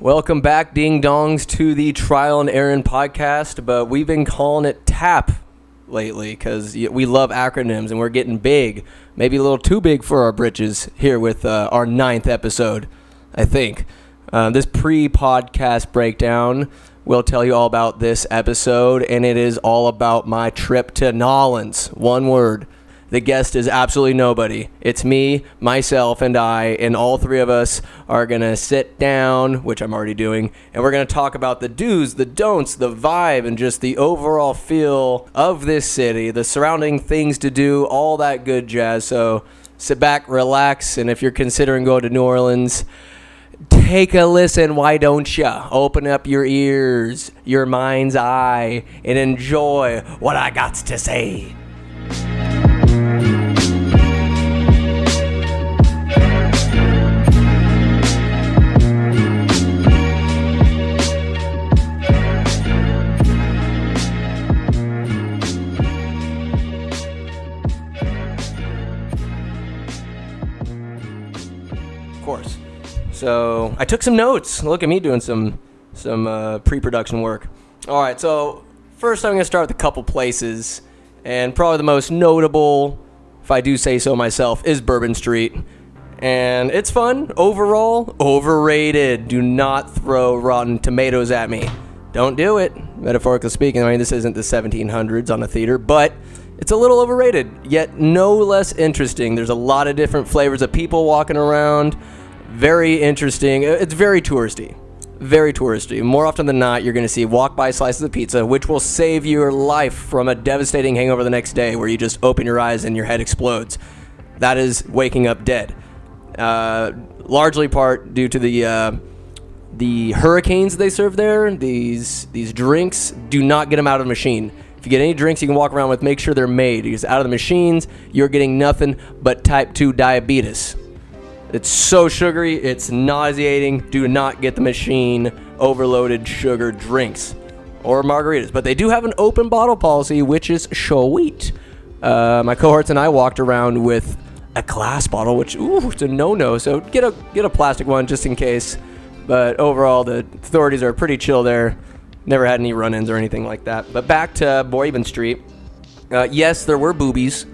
Welcome back, Ding Dongs, to the Trial and Error Podcast, but we've been calling it TAP lately because we love acronyms and we're getting big, maybe a little too big for our britches here with our 9th episode, I think. This pre-podcast breakdown will tell you all about this episode, and it is all about my trip to New Orleans. One word. The guest is absolutely nobody. It's me, myself, and I, and all three of us are going to sit down, which I'm already doing, and we're going to talk about the do's, the don'ts, the vibe, and just the overall feel of this city, the surrounding things to do, all that good jazz. So sit back, relax, and if you're considering going to New Orleans, take a listen, why don't ya? Open up your ears, your mind's eye, and enjoy what I got to say. So I took some notes. Look at me doing some pre-production work. All right, so first I'm going to start with a couple places, and probably the most notable, if I do say so myself, is Bourbon Street. And it's fun. Overall, overrated. Do not throw Rotten Tomatoes at me. Don't do it, metaphorically speaking. I mean, this isn't the 1700s on a theater, but it's a little overrated, yet no less interesting. There's a lot of different flavors of people walking around. Very interesting. It's very touristy. Very touristy. More often than not, you're going to see walk-by slices of pizza, which will save your life from a devastating hangover the next day where you just open your eyes and your head explodes. That is waking up dead. Largely part due to the hurricanes they serve there. These drinks, do not get them out of the machine. If you get any drinks you can walk around with, make sure they're made. Because out of the machines, you're getting nothing but type 2 diabetes. It's so sugary, it's nauseating. Do not get the machine overloaded sugar drinks or margaritas. But they do have an open bottle policy, which is sweet. My cohorts and I walked around with a glass bottle, which, ooh, it's a no-no. So get a plastic one just in case. But overall, the authorities are pretty chill there. Never had any run-ins or anything like that. But back to Bourbon Street. Yes, there were boobies.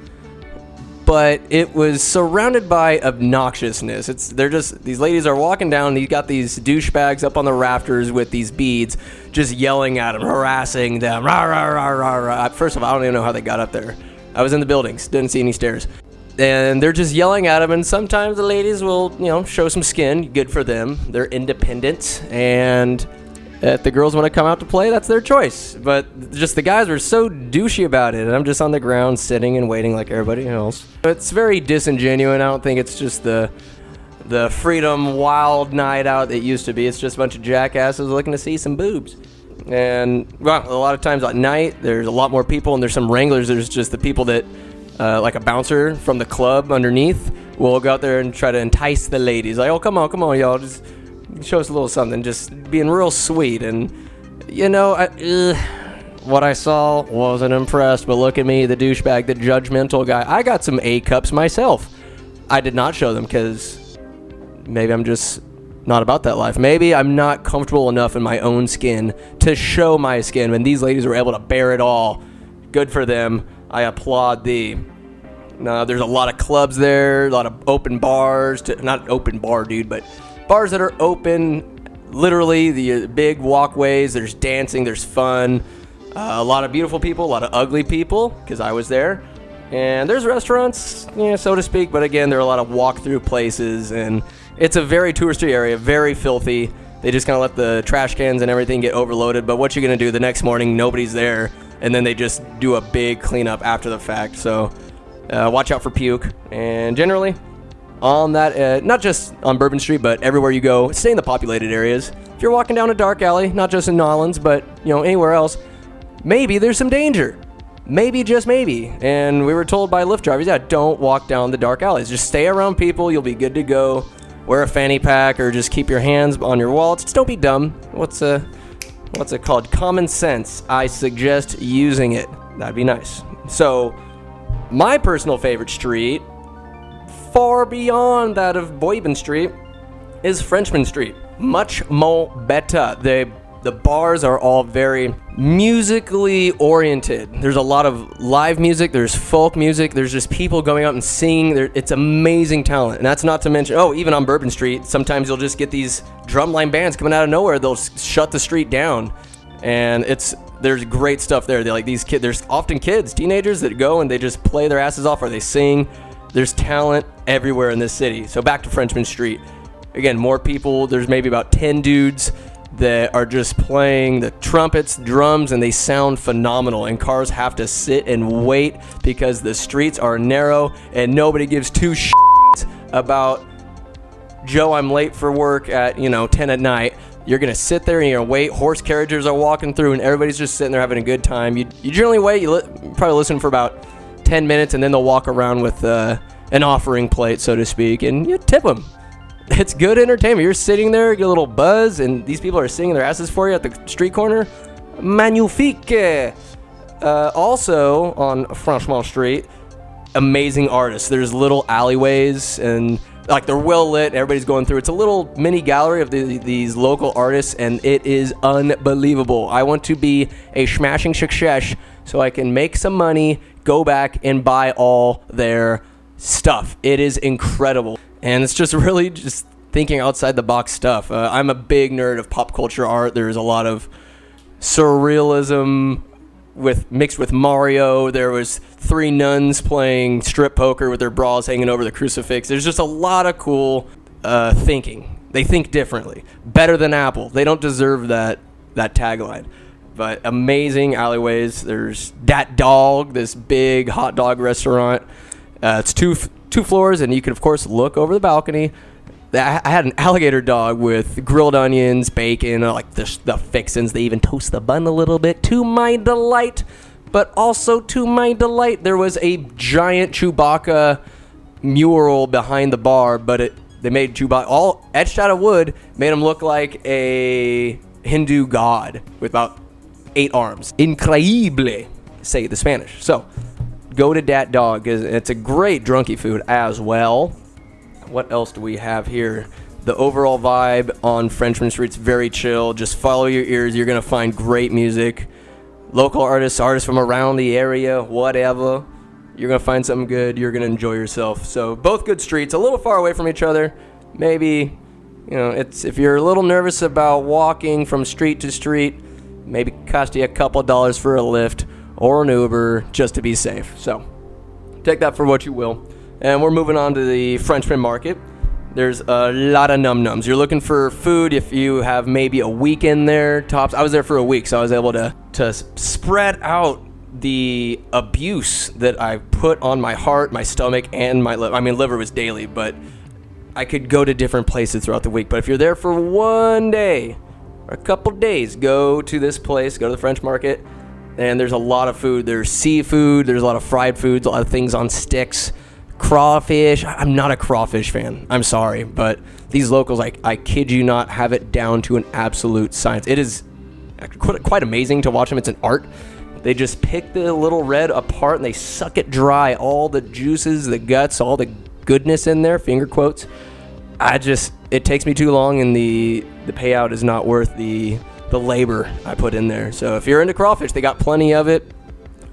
But it was surrounded by obnoxiousness. They're just, these ladies are walking down, and you got these douchebags up on the rafters with these beads, just yelling at them, harassing them. Rah, rah, rah, rah, rah. First of all, I don't even know how they got up there. I was in the buildings, didn't see any stairs. And they're just yelling at them, and sometimes the ladies will, you know, show some skin. Good for them. They're independent, and if the girls want to come out to play, that's their choice. But just the guys were so douchey about it, and I'm just on the ground sitting and waiting like everybody else. It's very disingenuous. I don't think it's just the freedom wild night out that it used to be. It's just a bunch of jackasses looking to see some boobs. And well, a lot of times at night, there's a lot more people, and there's some wranglers. There's just the people that, like a bouncer from the club underneath, will go out there and try to entice the ladies. Like, oh, come on, y'all, just show us a little something, just being real sweet. And you know, what I saw, wasn't impressed. But look at me, the douchebag, the judgmental guy. I got some A cups myself. I did not show them because maybe I'm just not about that life. Maybe I'm not comfortable enough in my own skin to show my skin. When these ladies were able to bear it all, good for them. I applaud thee. Now, there's a lot of clubs there, a lot of open bars, not open bar, dude, but bars that are open, literally, the big walkways. There's dancing, there's fun, a lot of beautiful people, a lot of ugly people, because I was there. And there's restaurants, yeah, so to speak, but again, there are a lot of walk-through places, and it's a very touristy area, very filthy. They just kind of let the trash cans and everything get overloaded, but what you're going to do the next morning, nobody's there, and then they just do a big cleanup after the fact. So watch out for puke, and generally, on that, not just on Bourbon Street, but everywhere you go, stay in the populated areas. If you're walking down a dark alley, not just in New Orleans, but you know, anywhere else, maybe there's some danger. Maybe, just maybe. And we were told by Lyft drivers, yeah, don't walk down the dark alleys. Just stay around people. You'll be good to go. Wear a fanny pack or just keep your hands on your wallets. Just don't be dumb. What's it called? Common sense. I suggest using it. That'd be nice. So my personal favorite street, far beyond that of Bourbon Street, is Frenchmen Street. much more better. The bars are all very musically oriented. There's a lot of live music. There's folk music. There's just people going out and singing. It's amazing talent. And that's not to mention, even on Bourbon Street, sometimes you'll just get these drumline bands coming out of nowhere. They'll shut the street down. And there's great stuff there. There's often kids, teenagers that go and they just play their asses off or they sing. There's talent everywhere in this city. So back to Frenchmen Street. Again, more people. There's maybe about 10 dudes that are just playing the trumpets, drums, and they sound phenomenal. And cars have to sit and wait because the streets are narrow and nobody gives two shits about, Joe, I'm late for work at 10 at night. You're going to sit there and you're going to wait. Horse carriages are walking through and everybody's just sitting there having a good time. You generally wait. You probably listen for about 10 minutes and then they'll walk around with an offering plate, so to speak, and you tip them. It's good entertainment. You're sitting there, get a little buzz, and these people are singing their asses for you at the street corner. Magnifique. Also on Frenchmen Street, amazing artists. There's little alleyways and they're well lit. Everybody's going through. It's a little mini gallery of these local artists, and it is unbelievable. I want to be a smashing success so I can make some money, go back and buy all their stuff. It is incredible. And it's just really just thinking outside the box stuff. I'm a big nerd of pop culture art. There's a lot of surrealism mixed with Mario. There was three nuns playing strip poker with their bras hanging over the crucifix. There's just a lot of cool thinking. They think differently. Better than Apple. They don't deserve that tagline. But amazing alleyways. There's Dat Dog, this big hot dog restaurant. It's two floors, and you can, of course, look over the balcony. I had an alligator dog with grilled onions, bacon, the fixins. They even toast the bun a little bit, to my delight. But also to my delight, there was a giant Chewbacca mural behind the bar, but they made Chewbacca, all etched out of wood, made him look like a Hindu god with about 8 arms. Increíble, say the Spanish. So, go to Dat Dog. It's a great drunkie food as well. What else do we have here? The overall vibe on Frenchmen Street's very chill. Just follow your ears. You're going to find great music. Local artists from around the area, whatever. You're going to find something good. You're going to enjoy yourself. So both good streets, a little far away from each other. Maybe, it's if you're a little nervous about walking from street to street, maybe cost you a couple dollars for a Lyft or an Uber, just to be safe. So, take that for what you will. And we're moving on to the Frenchmen Market. There's a lot of num-nums. You're looking for food if you have maybe a weekend there, tops. I was there for a week, so I was able to spread out the abuse that I put on my heart, my stomach, and my liver. I mean, liver was daily, but I could go to different places throughout the week. But if you're there for one day or a couple days, go to this place, go to the French Market. And there's a lot of food. There's seafood. There's a lot of fried foods. A lot of things on sticks. Crawfish. I'm not a crawfish fan. I'm sorry. But these locals, I kid you not, have it down to an absolute science. It is quite amazing to watch them. It's an art. They just pick the little red apart and they suck it dry. All the juices, the guts, all the goodness in there. Finger quotes. It takes me too long and the payout is not worth the labor I put in there. So if you're into crawfish, they got plenty of it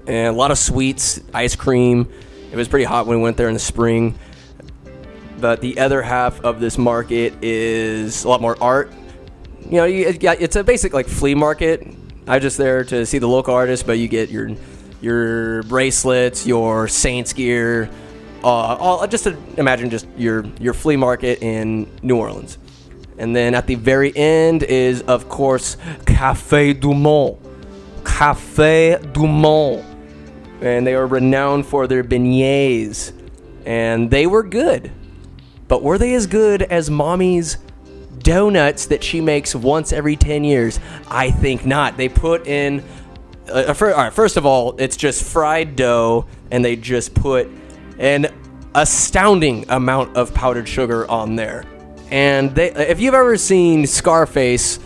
and a lot of sweets, ice cream. It was pretty hot when we went there in the spring. But the other half of this market is a lot more art. It's a basic flea market. I'm just there to see the local artists, but you get your bracelets, your Saints gear, just to imagine just your flea market in New Orleans. And then at the very end is, of course, Café du Monde. Café du Monde. And they are renowned for their beignets. And they were good. But were they as good as Mommy's donuts that she makes once every 10 years? I think not. They put in... first of all, it's just fried dough. And they just put an astounding amount of powdered sugar on there. And if you've ever seen Scarface,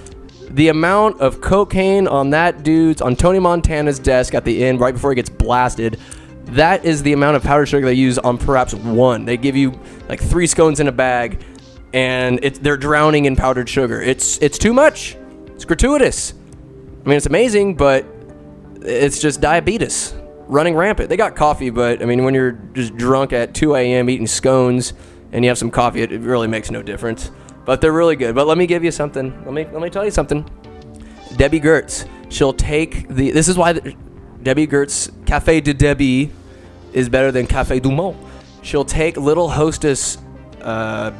the amount of cocaine on Tony Montana's desk at the end, right before he gets blasted, that is the amount of powdered sugar they use on perhaps one. They give you 3 scones in a bag, and they're drowning in powdered sugar. It's too much. It's gratuitous. I mean, it's amazing, but it's just diabetes running rampant. They got coffee, but I mean, when you're just drunk at 2 a.m. eating scones and you have some coffee, it really makes no difference. But they're really good. But let me give you something. Let me tell you something. Debbie Gertz. She'll take the... This is why Debbie Gertz Café de Debbie is better than Café du Monde. She'll take little Hostess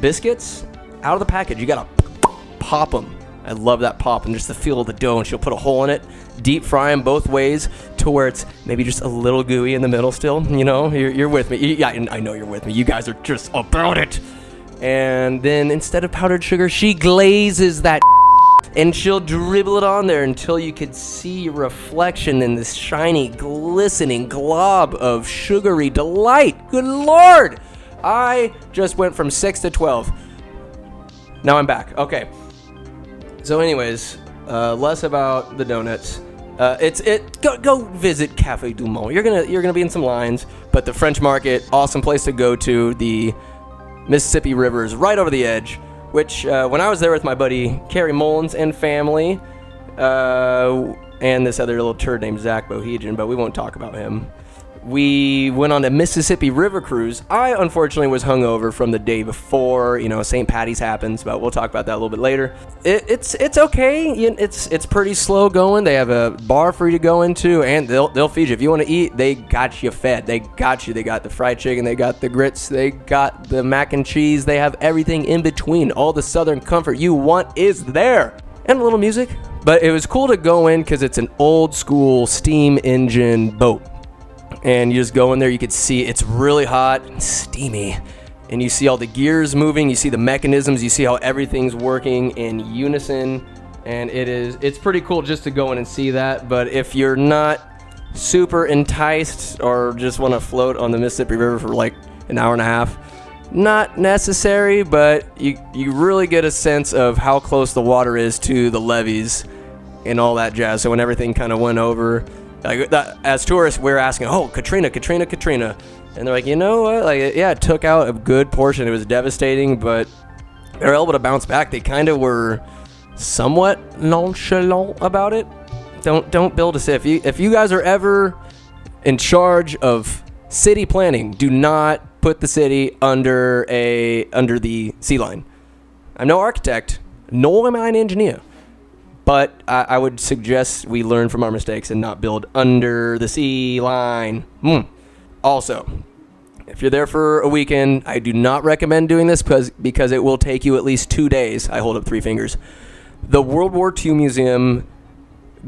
biscuits out of the package. You gotta pop them. I love that pop and just the feel of the dough. And she'll put a hole in it, deep fry them both ways to where it's maybe just a little gooey in the middle still. You know, you're with me. Yeah, I know you're with me. You guys are just about it. And then instead of powdered sugar, she glazes that and she'll dribble it on there until you could see your reflection in this shiny, glistening glob of sugary delight. Good Lord! I just went from 6 to 12. Now I'm back. Okay. So anyways, less about the donuts. Go visit Café du Monde. You're gonna be in some lines, but the French Market, awesome place to go to. The Mississippi River is right over the edge, which when I was there with my buddy Carrie Mullins and family, and this other little turd named Zach Bohigian, but we won't talk about him. We went on a Mississippi River cruise. I, unfortunately, was hungover from the day before. You know, St. Patty's happens, but we'll talk about that a little bit later. It's okay. It's pretty slow going. They have a bar for you to go into, and they'll feed you. If you want to eat, they got you fed. They got you. They got the fried chicken. They got the grits. They got the mac and cheese. They have everything in between. All the southern comfort you want is there. And a little music. But it was cool to go in because it's an old school steam engine boat. And you just go in there, you could see it's really hot and steamy. And you see all the gears moving, you see the mechanisms, you see how everything's working in unison. And it's pretty cool just to go in and see that. But if you're not super enticed or just want to float on the Mississippi River for like an hour and a half, not necessary, but you really get a sense of how close the water is to the levees and all that jazz. So when everything kind of went over, like that, as tourists, we're asking, oh, Katrina. And they're like, you know what? Like, yeah, it took out a good portion. It was devastating, but they were able to bounce back. They kind of were somewhat nonchalant about it. Don't build a city. If you guys are ever in charge of city planning, do not put the city under the sea line. I'm no architect, nor am I an engineer. But I would suggest we learn from our mistakes and not build under the sea line. Also, if you're there for a weekend, I do not recommend doing this because it will take you at least 2 days. I hold up three fingers. The World War II Museum,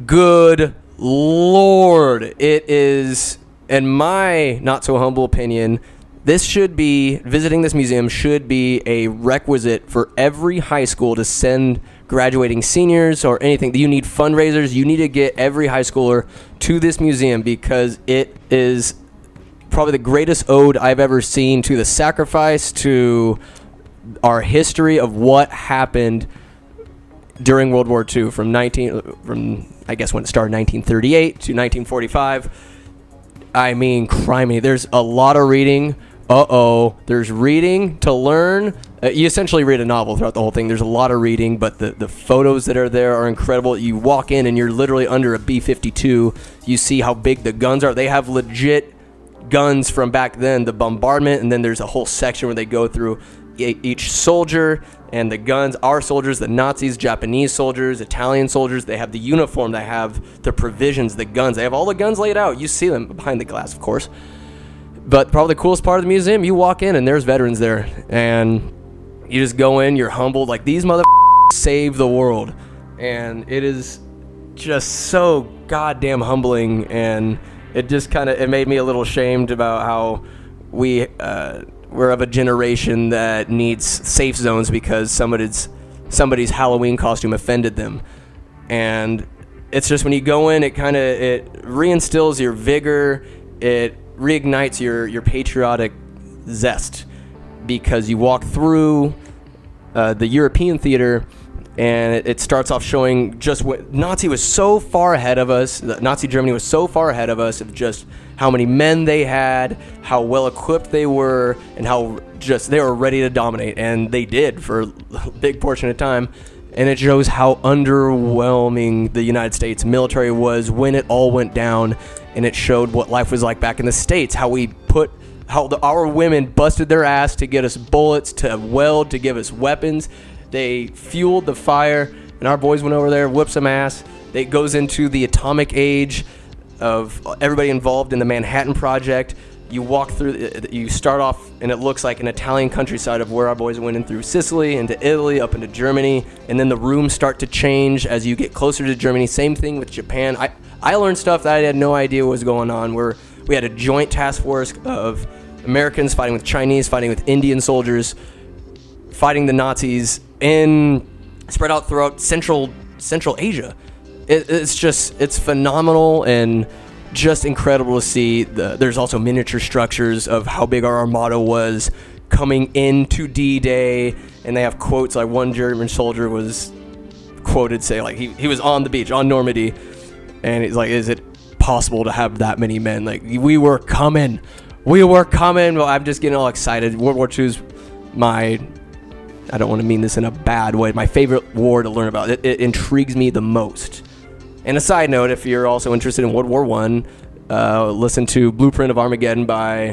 good Lord. It is, in my not-so-humble opinion, visiting this museum should be a requisite for every high school to send graduating seniors or anything. You need fundraisers. You need to get every high schooler to this museum because it is probably the greatest ode I've ever seen to the sacrifice, to our history of what happened during World War II from I guess when it started, 1938 to 1945. I mean, crimey. There's a lot of reading. There's reading to learn. You essentially read a novel throughout the whole thing. There's a lot of reading, but the photos that are there are incredible. You walk in and you're literally under a B-52. You see how big the guns are. They have legit guns from back then, the bombardment, and then there's a whole section where they go through each soldier and the guns. Our soldiers, the Nazis, Japanese soldiers, Italian soldiers, they have the uniform, they have the provisions, the guns. They have all the guns laid out. You see them behind the glass, of course. But probably the coolest part of the museum, you walk in and there's veterans there. And you just go in, you're humbled, like, these motherfuckers saved the world. And it is just so goddamn humbling. And it just kind of, it made me a little ashamed about how we're of a generation that needs safe zones because somebody's Halloween costume offended them. And it's just when you go in, it reinstills your vigor. It reignites your patriotic zest because you walk through the European theater And it starts off showing just what Nazi was so far ahead of us. Nazi Germany was so far ahead of us of just how many men they had, how well equipped they were, and how just they were ready to dominate. And they did for a big portion of time. And it shows how underwhelming the United States military was when it all went down. And it showed what life was like back in the States, how we put... how our women busted their ass to get us bullets, to weld, to give us weapons. They fueled the fire, and our boys went over there, whooped some ass. It goes into the atomic age of everybody involved in the Manhattan Project. You walk through, you start off, and it looks like an Italian countryside of where our boys went in through Sicily, into Italy, up into Germany, and then the rooms start to change as you get closer to Germany. Same thing with Japan. I learned stuff that I had no idea was going on, where we had a joint task force of Americans fighting with Chinese, fighting with Indian soldiers, fighting the Nazis spread out throughout Central Asia. It's phenomenal and just incredible to see. There's also miniature structures of how big our armada was coming into D-Day, and they have quotes like one German soldier was quoted saying like he was on the beach on Normandy, and he's like, is it possible to have that many men? Like, we were coming. Well, I'm just getting all excited. World War II is I don't want to mean this in a bad way, my favorite war to learn about. It intrigues me the most. And a side note, if you're also interested in World War I, listen to Blueprint of Armageddon by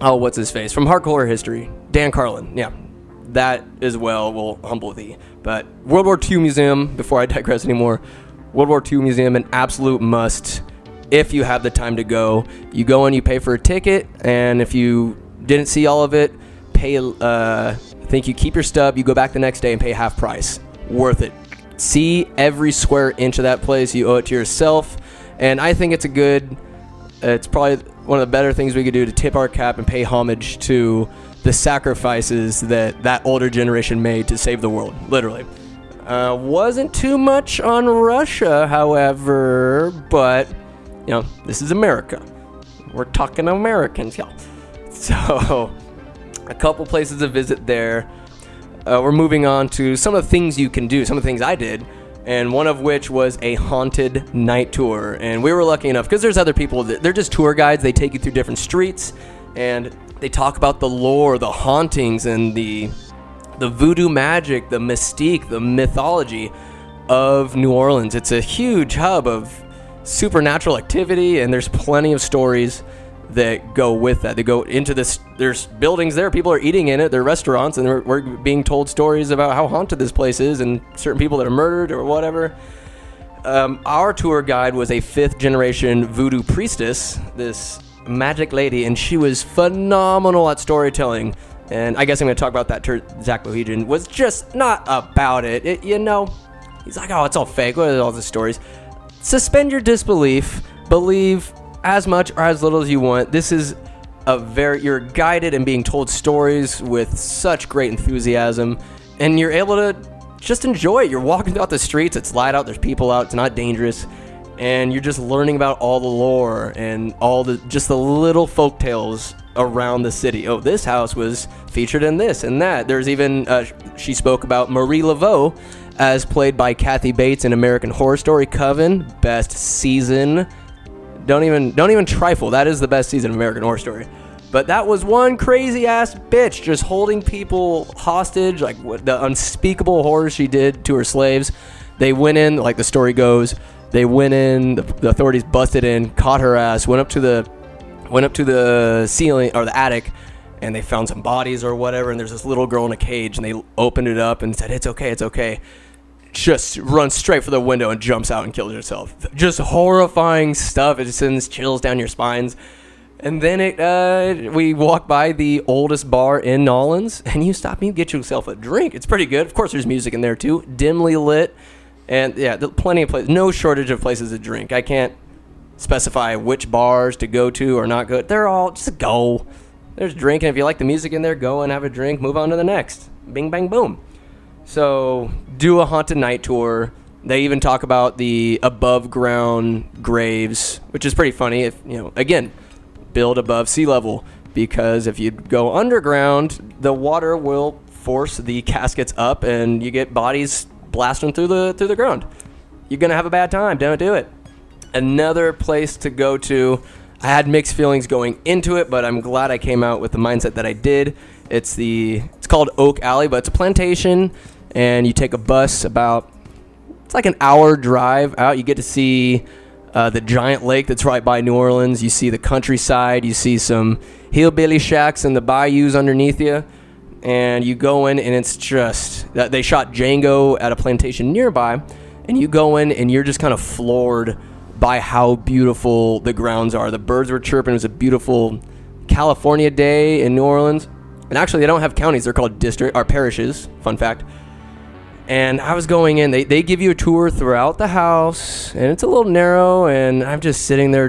what's his face from Hardcore History, Dan Carlin. Yeah, that as well will humble thee. But World War II Museum, before I digress anymore, World War II Museum, an absolute must. If you have the time to go, you go and you pay for a ticket, and if you didn't see all of it, pay, I think you keep your stub, you go back the next day and pay half price. Worth it. See every square inch of that place. You owe it to yourself. And I think it's probably one of the better things we could do to tip our cap and pay homage to the sacrifices that older generation made to save the world, literally. Wasn't too much on Russia, however, but... you know, this is America. We're talking Americans, y'all. So, a couple places to visit there. We're moving on to some of the things you can do, some of the things I did, and one of which was a haunted night tour. And we were lucky enough, because there's other people, they're just tour guides. They take you through different streets, and they talk about the lore, the hauntings, and the voodoo magic, the mystique, the mythology of New Orleans. It's a huge hub of supernatural activity, and there's plenty of stories that go with that. They go into this, there's buildings there, people are eating in it, they're restaurants, and we're being told stories about how haunted this place is and certain people that are murdered or whatever. Our tour guide was a 5th generation voodoo priestess, this magic lady, and she was phenomenal at storytelling. And I guess I'm going to talk about that. Zach Bohigian was just not about it. You know, he's like, oh, it's all fake, what are all the stories? Suspend your disbelief, believe as much or as little as you want. This is you're guided and being told stories with such great enthusiasm, and you're able to just enjoy it. You're walking throughout the streets, it's light out, there's people out, it's not dangerous, and you're just learning about all the lore and all the just the little folk tales around the city. Oh, this house was featured in this and that. There's even, she spoke about Marie Laveau, as played by Kathy Bates in American Horror Story Coven, best season. Don't even trifle. That is the best season of American Horror Story. But that was one crazy ass bitch just holding people hostage, like what the unspeakable horror she did to her slaves. They went in, like the story goes, they went in, the authorities busted in, caught her ass, went up to the ceiling or the attic, and they found some bodies or whatever, and there's this little girl in a cage, and they opened it up and said, it's okay. Just runs straight for the window and jumps out and kills herself. Just horrifying stuff. It just sends chills down your spines. And then we walk by the oldest bar in New Orleans, and you stop and you get yourself a drink. It's pretty good. Of course, there's music in there too, dimly lit. And yeah, plenty of places. No shortage of places to drink. I can't specify which bars to go to or not go. They're all, just go. There's drinking. If you like the music in there, go and have a drink. Move on to the next. Bing, bang, boom. So do a haunted night tour. They even talk about the above ground graves, which is pretty funny. If you know, again, build above sea level, because if you go underground, the water will force the caskets up, and you get bodies blasting through the ground. You're gonna have a bad time. Don't do it. Another place to go to. I had mixed feelings going into it, but I'm glad I came out with the mindset that I did. It's called Oak Alley, but it's a plantation, and you take a bus it's like an hour drive out. You get to see the giant lake that's right by New Orleans. You see the countryside. You see some hillbilly shacks and the bayous underneath you. And you go in, and it's just that they shot Django at a plantation nearby, and you go in, and you're just kind of floored by how beautiful the grounds are. The birds were chirping. It was a beautiful California day in New Orleans. And actually, they don't have counties. They're called district or parishes, fun fact. And I was going in. They give you a tour throughout the house, and it's a little narrow, and I'm just sitting there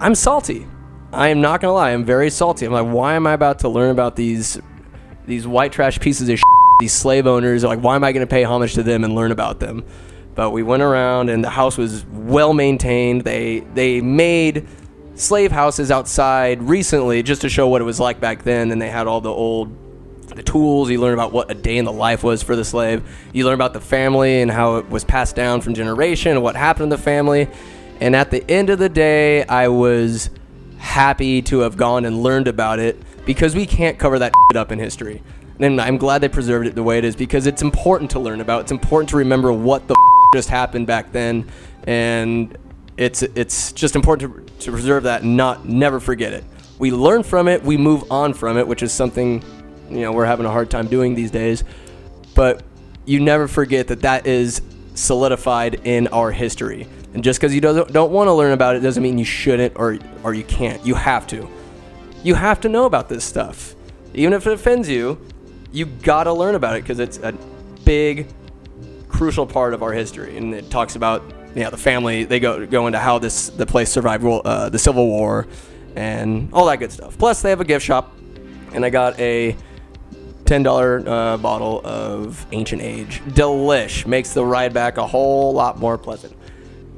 I'm salty. I am not going to lie. I'm very salty. I'm like, why am I about to learn about these white trash pieces of shit, these slave owners? Like, why am I going to pay homage to them and learn about them? But we went around, and the house was well maintained. They made slave houses outside recently just to show what it was like back then. And they had all the tools. You learn about what a day in the life was for the slave. You learn about the family and how it was passed down from generation and what happened to the family. And at the end of the day, I was happy to have gone and learned about it, because we can't cover that shit up in history. And I'm glad they preserved it the way it is, because it's important to learn about. It's important to remember what the just happened back then, and it's just important to preserve that and never forget it. We learn from it, we move on from it, which is something, you know, we're having a hard time doing these days, but you never forget that is solidified in our history. And just because you don't want to learn about it doesn't mean you shouldn't or you can't. You have to know about this stuff. Even if it offends you, you gotta learn about it, because it's a big crucial part of our history. And it talks about the family. They go into how the place survived the Civil War and all that good stuff. Plus, they have a gift shop, and I got a $10 bottle of Ancient Age. Delish. Makes the ride back a whole lot more pleasant.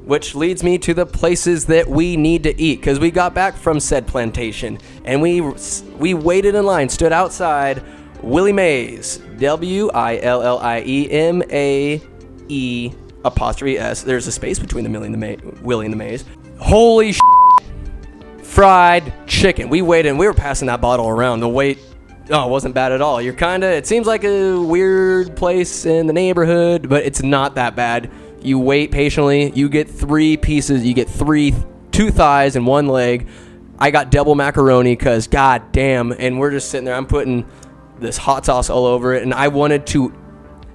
Which leads me to the places that we need to eat, because we got back from said plantation, and we waited in line, stood outside Willie Mae's, WILLIEMAE'. There's a space between the Millie and Willie and the Mae's. Holy shit. Fried chicken. We waited, and we were passing that bottle around. The wait, wasn't bad at all. It seems like a weird place in the neighborhood, but it's not that bad. You wait patiently. You get three pieces. You get two thighs and one leg. I got double macaroni, because god damn. And we're just sitting there. I'm putting this hot sauce all over it, and I wanted to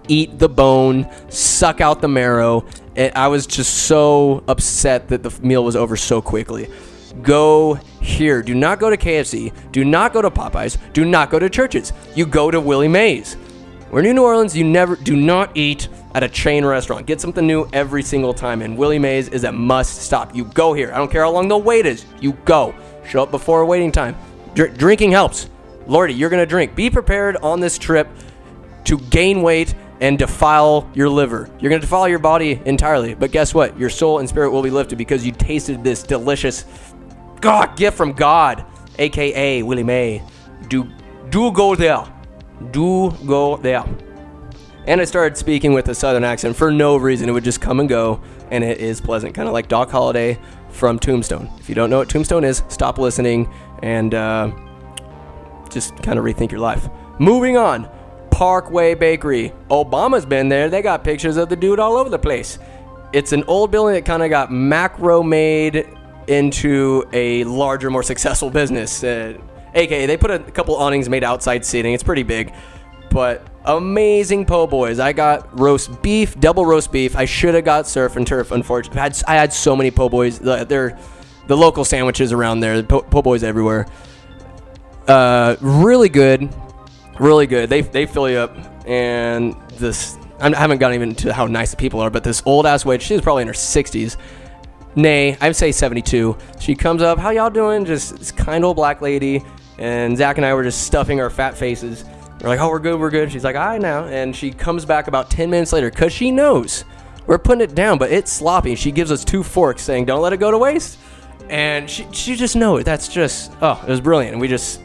eat the bone, suck out the marrow. And I was just so upset that the meal was over so quickly. Go here. Do not go to KFC. Do not go to Popeyes. Do not go to churches. You go to Willie Mae's. We're in New Orleans. Do not eat at a chain restaurant. Get something new every single time, and Willie Mae's is a must stop. You go here. I don't care how long the wait is. You go. Show up before waiting time. Drinking helps. Lordy, you're going to drink. Be prepared on this trip to gain weight and defile your liver. You're going to defile your body entirely. But guess what? Your soul and spirit will be lifted, because you tasted this delicious gift from God, a.k.a. Willie Mae. Do go there. Do go there. And I started speaking with a southern accent for no reason. It would just come and go, and it is pleasant. Kind of like Doc Holliday from Tombstone. If you don't know what Tombstone is, stop listening and... just kind of rethink your life. Moving on, Parkway Bakery. Obama's been there. They got pictures of the dude all over the place. It's an old building that kind of got macro-made into a larger, more successful business. AKA, they put a couple awnings, made outside seating. It's pretty big, but amazing po' boys. I got roast beef, double roast beef. I should have got surf and turf, unfortunately. I had so many po' boys. They're the local sandwiches around there. Po' boys everywhere. Really good, really good. They fill you up, and I haven't gotten even to how nice the people are, but this old ass witch, she was probably in her 60s, nay, I'd say 72. She comes up, how y'all doing? Just this kind old black lady, and Zach and I were just stuffing our fat faces. We're like, oh, we're good. She's like, all right now, and she comes back about 10 minutes later, because she knows we're putting it down, but it's sloppy. She gives us two forks, saying, don't let it go to waste. And she just knows. That's just, oh, it was brilliant. And we just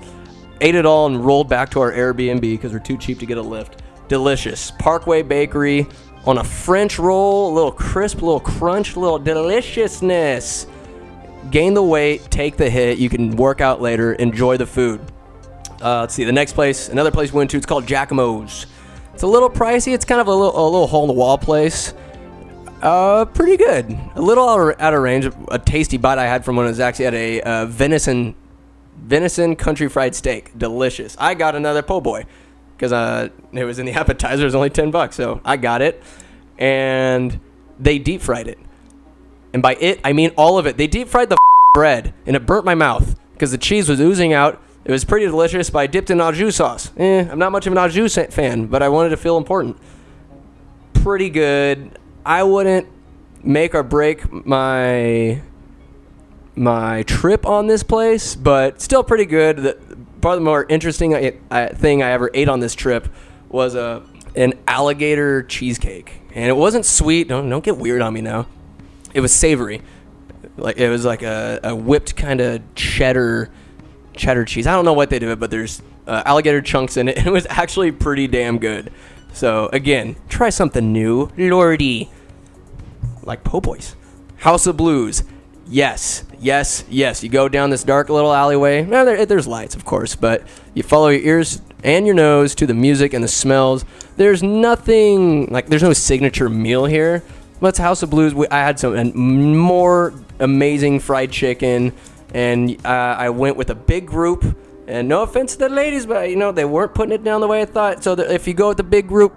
ate it all and rolled back to our Airbnb, because we're too cheap to get a lift. Delicious. Parkway Bakery, on a French roll, a little crisp, a little crunch, a little deliciousness. Gain the weight, take the hit. You can work out later, enjoy the food. Let's see, the next place, another place we went to, it's called Jackmo's. It's a little pricey. It's kind of a little hole-in-the-wall place. Pretty good. A little out of range. A tasty bite I had from one of Zach's. He had a venison country fried steak. Delicious. I got another po' boy because it was in the appetizer. It was only $10, so I got it. And they deep fried it. And by it, I mean all of it. They deep fried the bread, and it burnt my mouth because the cheese was oozing out. It was pretty delicious, but I dipped in au jus sauce. I'm not much of an au jus fan, but I wanted to feel important. Pretty good. I wouldn't make or break my trip on this place, but still pretty good. Probably the more interesting thing I ever ate on this trip was an alligator cheesecake. And it wasn't sweet. Don't get weird on me now. It was savory. It was like a whipped kind of cheddar cheese. I don't know what they do, but there's alligator chunks in it, and it was actually pretty damn good. So again, try something new, lordy. Like po' boys. House of Blues. Yes. You go down this dark little alleyway. Well, there's lights, of course, but you follow your ears and your nose to the music and the smells. There's nothing like. There's no signature meal here. But it's House of Blues. I had some more amazing fried chicken. And I went with a big group, and no offense to the ladies, but, they weren't putting it down the way I thought. So if you go with the big group,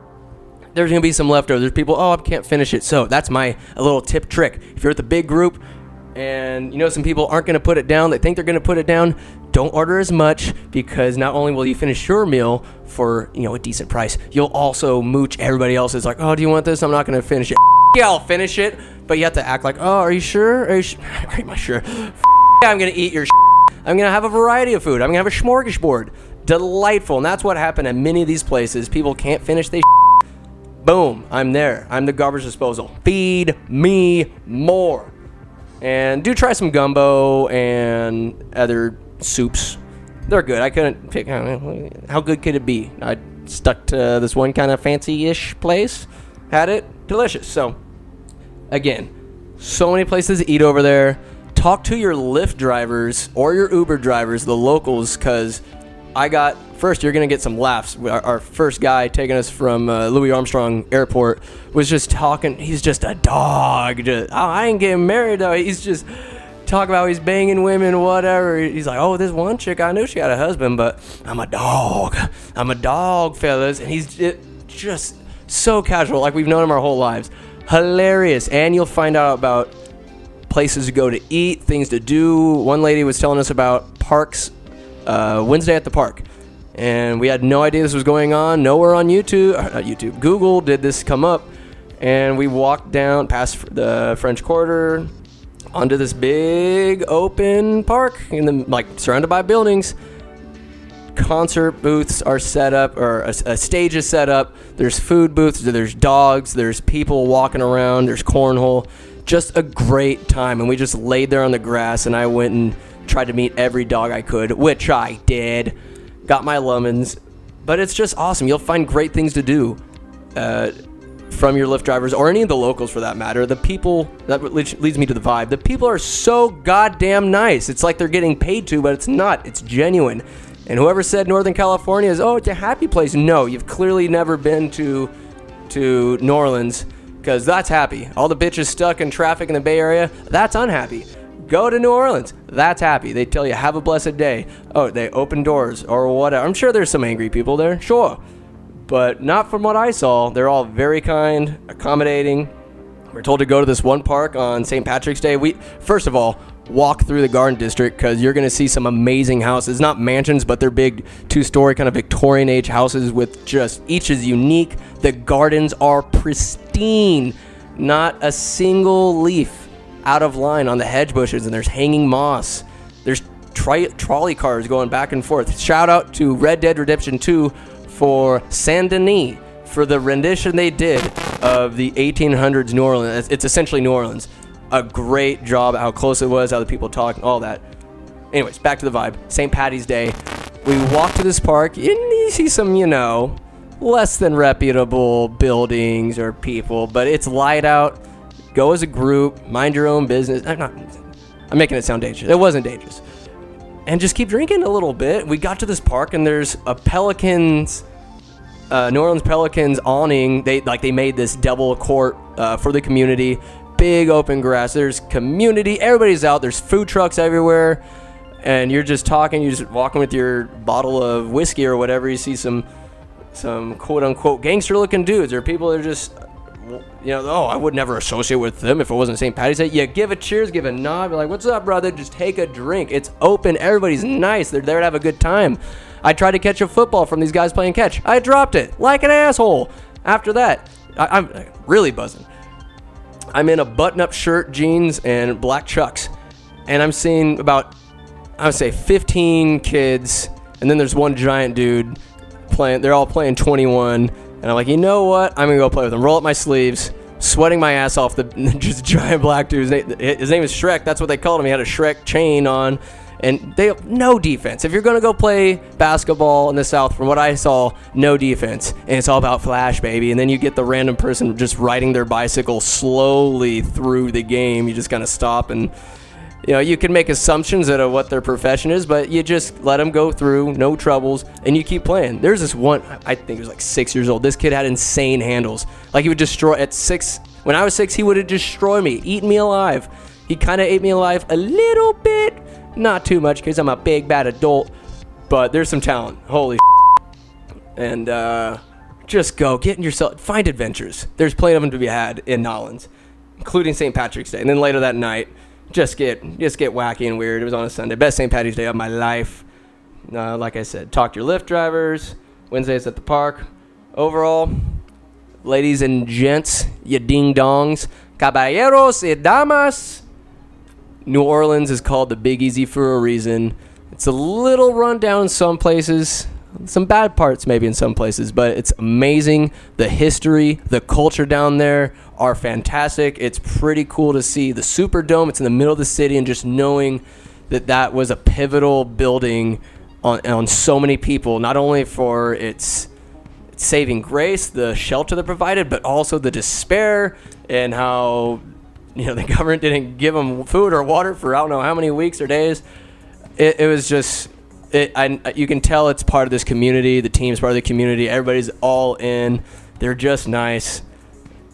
there's going to be some leftovers. There's people, I can't finish it. So that's a little tip trick. If you're with the big group and, some people aren't going to put it down, they think they're going to put it down, don't order as much, because not only will you finish your meal for, a decent price, you'll also mooch everybody else. It's like, do you want this? I'm not going to finish it. Yeah, I'll finish it. But you have to act like, are you sure? Are you sure? I'm going to eat your shit. I'm going to have a variety of food. I'm going to have a smorgasbord. Delightful. And that's what happened at many of these places. People can't finish their shit. Boom. I'm there. I'm the garbage disposal. Feed me more. And do try some gumbo and other soups. They're good. I couldn't pick. How good could it be? I stuck to this one kind of fancy-ish place. Had it. Delicious. So, again, so many places to eat over there. Talk to your Lyft drivers or your Uber drivers, the locals, because first, you're going to get some laughs. Our first guy taking us from Louis Armstrong Airport was just talking. He's just a dog. I ain't getting married, though. He's just talking about he's banging women, whatever. He's like, this one chick, I knew she had a husband, but I'm a dog. I'm a dog, fellas. And he's just so casual, like we've known him our whole lives. Hilarious. And you'll find out about places to go to eat, things to do. One lady was telling us about parks, Wednesday at the park. And we had no idea this was going on. Nowhere on Google did this come up. And we walked down past the French Quarter onto this big open park, surrounded by buildings. Concert booths are set up, or a stage is set up. There's food booths, there's dogs, there's people walking around, there's cornhole. Just a great time, and we just laid there on the grass, and I went and tried to meet every dog I could, which I did. Got my lemons, but it's just awesome. You'll find great things to do from your Lyft drivers, or any of the locals for that matter. The people, that leads me to the vibe. The people are so goddamn nice. It's like they're getting paid to, but it's not. It's genuine. And whoever said Northern California is, it's a happy place. No, you've clearly never been to New Orleans. Because that's happy. All the bitches stuck in traffic in the Bay Area, that's unhappy. Go to New Orleans, that's happy. They tell you, have a blessed day. They open doors or whatever. I'm sure there's some angry people there, sure. But not from what I saw. They're all very kind, accommodating. We're told to go to this one park on St. Patrick's Day. First of all, walk through the Garden District, because you're going to see some amazing houses. Not mansions, but they're big two-story kind of Victorian-age houses with just each is unique. The gardens are pristine. Not a single leaf out of line on the hedge bushes, and there's hanging moss. There's trolley cars going back and forth. Shout out to Red Dead Redemption 2 for Saint Denis for the rendition they did of the 1800s New Orleans. It's essentially New Orleans. A great job, how close it was, how the people talked, all that. Anyways, back to the vibe. St. Patty's Day. We walked to this park, and you see some, less than reputable buildings or people, but it's light out. Go as a group, mind your own business. I'm making it sound dangerous. It wasn't dangerous. And just keep drinking a little bit. We got to this park and there's a Pelicans, New Orleans Pelicans awning. They made this double court for the community. Big open grass. There's community. Everybody's out. There's food trucks everywhere. And you're just talking. You're just walking with your bottle of whiskey or whatever. You see some quote-unquote gangster-looking dudes or people that are just, I would never associate with them if it wasn't St. Patty's Day. You give a cheers, give a nod, be like, what's up, brother? Just take a drink. It's open. Everybody's nice. They're there to have a good time. I tried to catch a football from these guys playing catch. I dropped it like an asshole. After that, I'm really buzzing. I'm in a button-up shirt, jeans, and black Chucks. And I'm seeing about, I would say, 15 kids. And then there's one giant dude playing. They're all playing 21. And I'm like, you know what? I'm going to go play with them. Roll up my sleeves. Sweating my ass off. Just giant black dude. His name is Shrek. That's what they called him. He had a Shrek chain on. And they no defense. If you're going to go play basketball in the South, from what I saw, no defense. And it's all about flash, baby. And then you get the random person just riding their bicycle slowly through the game. You just kind of stop and, you can make assumptions of what their profession is, but you just let them go through, no troubles, and you keep playing. There's this one, I think he was like 6 years old. This kid had insane handles. Like he would destroy, at six, when I was six, he would have destroyed me, eaten me alive. He kind of ate me alive a little bit. Not too much because I'm a big bad adult, but there's some talent. Holy shit. And just go get in yourself, find adventures. There's plenty of them to be had in New Orleans, including St. Patrick's Day. And then later that night, just get wacky and weird. It was on a Sunday. Best St. Patty's Day of my life. Like I said, talk to your Lyft drivers. Wednesdays at the park. Overall, ladies and gents, you ding dongs, caballeros y damas. New Orleans is called the Big Easy for a reason. It's a little run down in some places, some bad parts maybe in some places, but it's amazing. The history, the culture down there are fantastic. It's pretty cool to see the Superdome. It's in the middle of the city, and just knowing that was a pivotal building on so many people, not only for its saving grace, the shelter that provided, but also the despair and how the government didn't give them food or water for I don't know how many weeks or days. You can tell it's part of this community. The team's part of the community. Everybody's all in. They're just nice.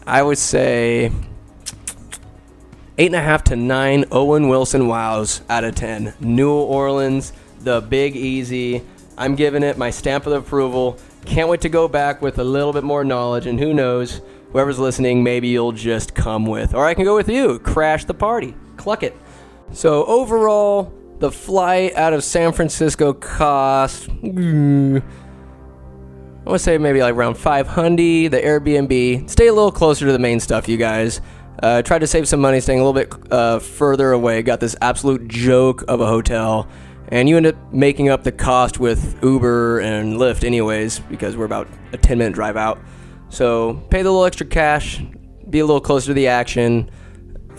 I would say 8.5 to 9 Owen Wilson wows out of 10. New Orleans, the Big Easy. I'm giving it my stamp of approval. Can't wait to go back with a little bit more knowledge, and who knows, whoever's listening, maybe you'll just come with. Or I can go with you. Crash the party. Cluck it. So overall, the flight out of San Francisco cost, I want to say maybe like around $500. The Airbnb. Stay a little closer to the main stuff, you guys. Tried to save some money staying a little bit further away. Got this absolute joke of a hotel. And you end up making up the cost with Uber and Lyft anyways, because we're about a 10-minute drive out. So pay the little extra cash, be a little closer to the action,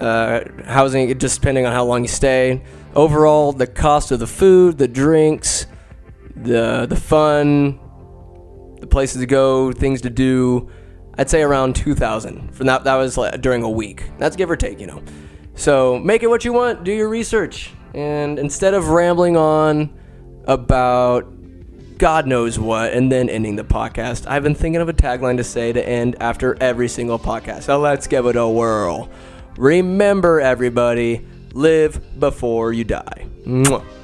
housing, just depending on how long you stay. Overall, the cost of the food, the drinks, the fun, the places to go, things to do, I'd say around $2,000. For that was like during a week. That's give or take, So make it what you want. Do your research. And instead of rambling on about God knows what, and then ending the podcast, I've been thinking of a tagline to say to end after every single podcast. So let's give it a whirl. Remember, everybody, live before you die. Mwah.